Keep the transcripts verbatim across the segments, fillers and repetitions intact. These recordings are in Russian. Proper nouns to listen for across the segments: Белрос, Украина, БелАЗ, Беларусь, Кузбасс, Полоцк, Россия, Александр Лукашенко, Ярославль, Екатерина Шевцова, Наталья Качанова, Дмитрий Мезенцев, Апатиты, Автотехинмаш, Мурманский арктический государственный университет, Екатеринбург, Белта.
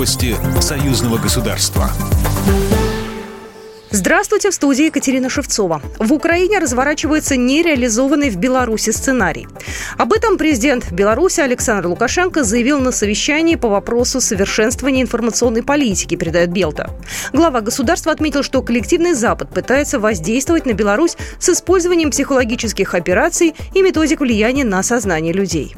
Новости союзного государства. Здравствуйте, в студии Екатерина Шевцова. В Украине разворачивается нереализованный в Беларуси сценарий. Об этом президент Беларуси Александр Лукашенко заявил на совещании по вопросу совершенствования информационной политики, передает Белта. Глава государства отметил, что коллективный Запад пытается воздействовать на Беларусь с использованием психологических операций и методик влияния на сознание людей.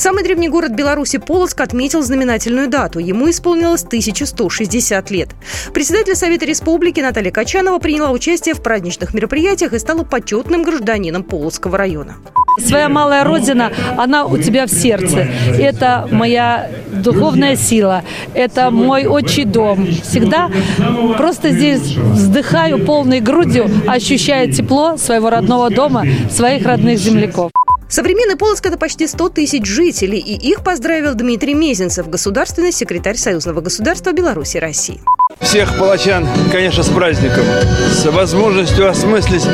Самый древний город Беларуси Полоцк отметил знаменательную дату. Ему исполнилось тысяча сто шестьдесят лет. Председатель Совета Республики Наталья Качанова приняла участие в праздничных мероприятиях и стала почетным гражданином Полоцкого района. Своя малая родина, она у тебя в сердце. Это моя духовная сила, это мой отчий дом. Всегда просто здесь вздыхаю полной грудью, ощущая тепло своего родного дома, своих родных земляков. Современный Полоцк – это почти сто тысяч жителей, и их поздравил Дмитрий Мезенцев, государственный секретарь Союзного государства Беларуси и России. Всех полочан, конечно, с праздником, с возможностью осмыслить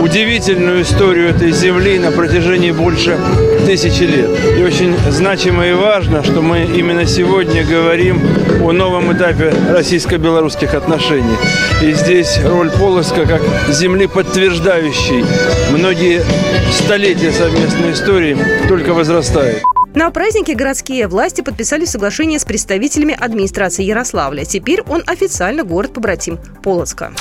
удивительную историю этой земли на протяжении больше тысячи лет. И очень значимо и важно, что мы именно сегодня говорим о новом этапе российско-белорусских отношений. И здесь роль Полоцка как земли, подтверждающей многие столетия совместной истории, только возрастает. На празднике городские власти подписали соглашение с представителями администрации Ярославля. Теперь он официально город-побратим Полоцка.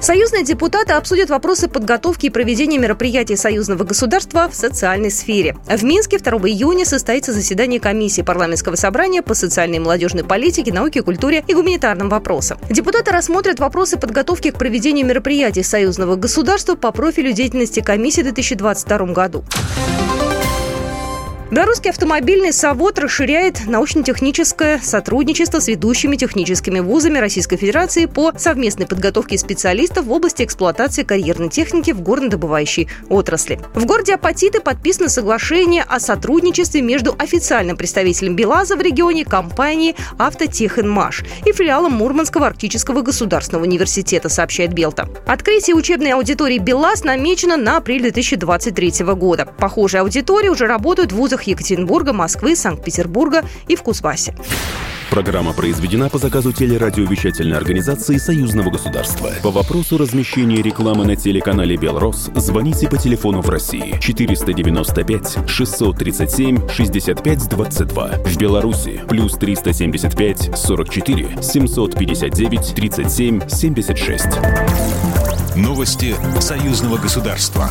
Союзные депутаты обсудят вопросы подготовки и проведения мероприятий союзного государства в социальной сфере. В Минске второго июня состоится заседание комиссии парламентского собрания по социальной и молодежной политике, науке, культуре и гуманитарным вопросам. Депутаты рассмотрят вопросы подготовки к проведению мероприятий союзного государства по профилю деятельности комиссии в две тысячи двадцать втором году. Белорусский автомобильный завод расширяет научно-техническое сотрудничество с ведущими техническими вузами Российской Федерации по совместной подготовке специалистов в области эксплуатации карьерной техники в горнодобывающей отрасли. В городе Апатиты подписано соглашение о сотрудничестве между официальным представителем БелАЗа в регионе, компанией «Автотехинмаш» и филиалом Мурманского арктического государственного университета, сообщает Белта. Открытие учебной аудитории БелАЗ намечено на апрель две тысячи двадцать третьего года. Похожие аудитории уже работают в вузах Екатеринбурга, Москвы, Санкт-Петербурга и в Кузбассе. Программа произведена по заказу телерадиовещательной организации Союзного государства. По вопросу размещения рекламы на телеканале «Белрос» звоните по телефону в России четыреста девяносто пять шестьсот тридцать семь шестьдесят пять двадцать два. В Беларуси плюс триста семьдесят пять сорок четыре семьсот пятьдесят девять тридцать семь семьдесят шесть. Новости Союзного государства.